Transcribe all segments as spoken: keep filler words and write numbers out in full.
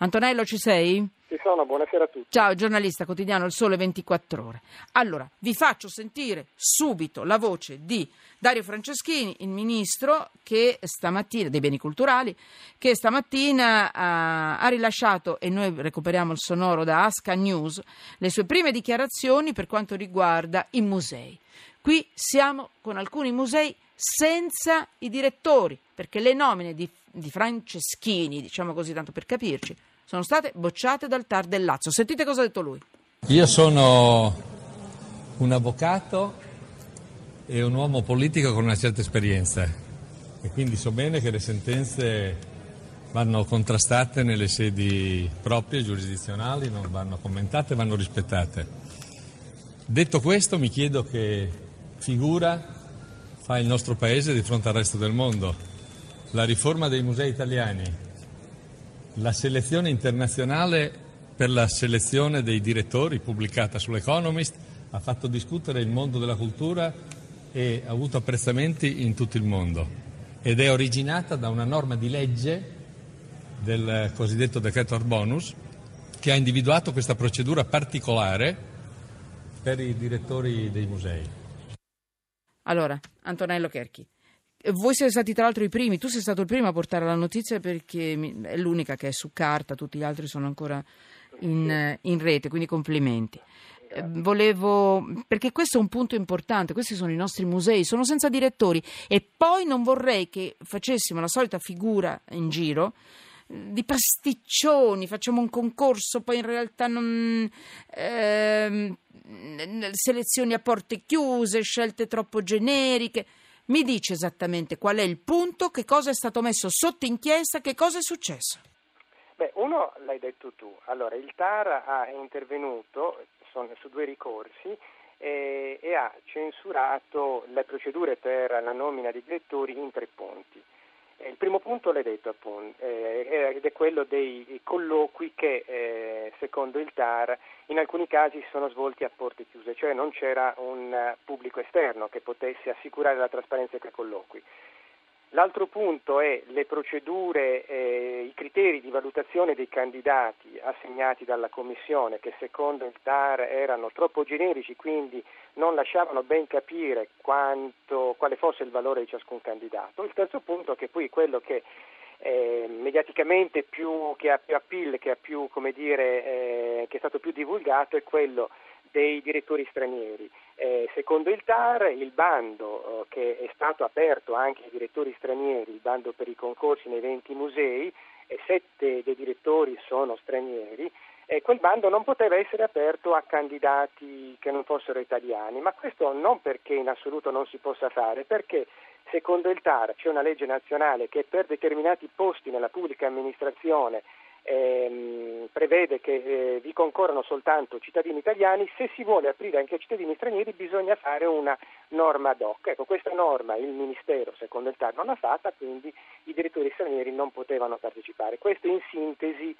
Antonello, ci sei? Ci sono, buonasera a tutti. Ciao, giornalista quotidiano Il Sole ventiquattro Ore. Allora, vi faccio sentire subito la voce di Dario Franceschini, il ministro che stamattina, dei beni culturali, che stamattina ha, ha rilasciato, e noi recuperiamo il sonoro da Asca News, le sue prime dichiarazioni per quanto riguarda i musei. Qui siamo con alcuni musei senza i direttori, perché le nomine di, di Franceschini, diciamo così tanto per capirci, sono state bocciate dal Tar del Lazio. Sentite cosa ha detto lui. Io sono un avvocato e un uomo politico con una certa esperienza e quindi so bene che le sentenze vanno contrastate nelle sedi proprie, giurisdizionali, non vanno commentate, vanno rispettate. Detto questo, mi chiedo che figura fa il nostro paese di fronte al resto del mondo. La riforma dei musei italiani, la selezione internazionale per la selezione dei direttori pubblicata sull'Economist ha fatto discutere il mondo della cultura e ha avuto apprezzamenti in tutto il mondo ed è originata da una norma di legge del cosiddetto decreto Art Bonus che ha individuato questa procedura particolare per i direttori dei musei. Allora, Antonello Cherchi, voi siete stati tra l'altro i primi, tu sei stato il primo a portare la notizia perché è l'unica che è su carta, tutti gli altri sono ancora in, in rete, quindi complimenti. Eh, volevo, perché questo è un punto importante, questi sono i nostri musei, sono senza direttori e poi non vorrei che facessimo la solita figura in giro di pasticcioni, facciamo un concorso, poi in realtà non... Ehm, selezioni a porte chiuse, scelte troppo generiche. Mi dice esattamente qual è il punto, che cosa è stato messo sotto inchiesta, che cosa è successo? Beh, uno l'hai detto tu. Allora, il Tar ha intervenuto sono su due ricorsi e, e ha censurato le procedure per la nomina dei direttori in tre punti. Il primo punto l'hai detto appunto, eh, ed è quello dei colloqui che eh, secondo il Tar in alcuni casi si sono svolti a porte chiuse, cioè non c'era un uh, pubblico esterno che potesse assicurare la trasparenza di quei colloqui. L'altro punto è le procedure, eh, i criteri di valutazione dei candidati assegnati dalla Commissione che secondo il Tar erano troppo generici, quindi non lasciavano ben capire quanto, quale fosse il valore di ciascun candidato. Il terzo punto, che poi è quello che eh, mediaticamente più, che ha più appeal, che, ha più, come dire, eh, che è stato più divulgato, è quello dei direttori stranieri. Eh, secondo il Tar il bando eh, che è stato aperto anche ai direttori stranieri, il bando per i concorsi nei venti musei, e sette dei direttori sono stranieri, eh, quel bando non poteva essere aperto a candidati che non fossero italiani, ma questo non perché in assoluto non si possa fare, perché secondo il Tar c'è una legge nazionale che per determinati posti nella pubblica amministrazione Ehm, prevede che eh, vi concorrono soltanto cittadini italiani. Se si vuole aprire anche ai cittadini stranieri bisogna fare una norma ad hoc. Ecco, questa norma il Ministero secondo il Tar non l'ha fatta, quindi i direttori stranieri non potevano partecipare. Questo in sintesi,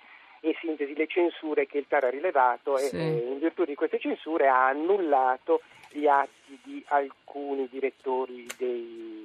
in sintesi le censure che il Tar ha rilevato, sì. E eh, in virtù di queste censure ha annullato gli atti di alcuni direttori dei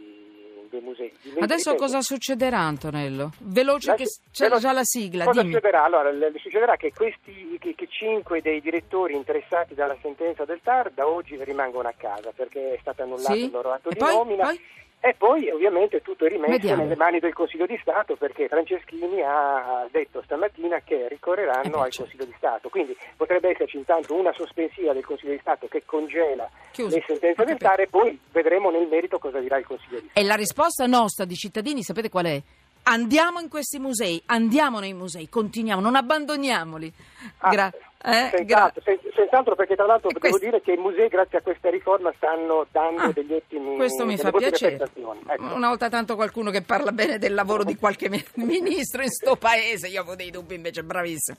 musei. Adesso cosa succederà, Antonello? Veloce la, che c'è veloce, già la sigla. Cosa dimmi. Succederà? Allora, succederà che questi che, che cinque dei direttori interessati dalla sentenza del Tar da oggi rimangono a casa perché è stato annullato sì. il loro atto e di poi, nomina poi? e poi ovviamente tutto è rimesso Mediamo. nelle mani del Consiglio di Stato, perché Franceschini ha detto stamattina che ricorreranno al Consiglio di Stato. Quindi potrebbe esserci intanto una sospensiva del Consiglio di Stato che congela Chiuso. le sentenze del Tar e poi vedremo nel merito cosa dirà il Consiglio di Stato. E la risposta nostra di cittadini sapete qual è? Andiamo in questi musei, andiamo nei musei, continuiamo, non abbandoniamoli. Ah, Grazie. Eh, senz'altro, gra- senz'altro perché tra l'altro e devo questo... dire che i musei grazie a questa riforma stanno dando ah, degli ottimi questo mi fa piacere, ecco. Una volta tanto qualcuno che parla bene del lavoro di qualche ministro in sto paese, io avevo dei dubbi invece, bravissimo.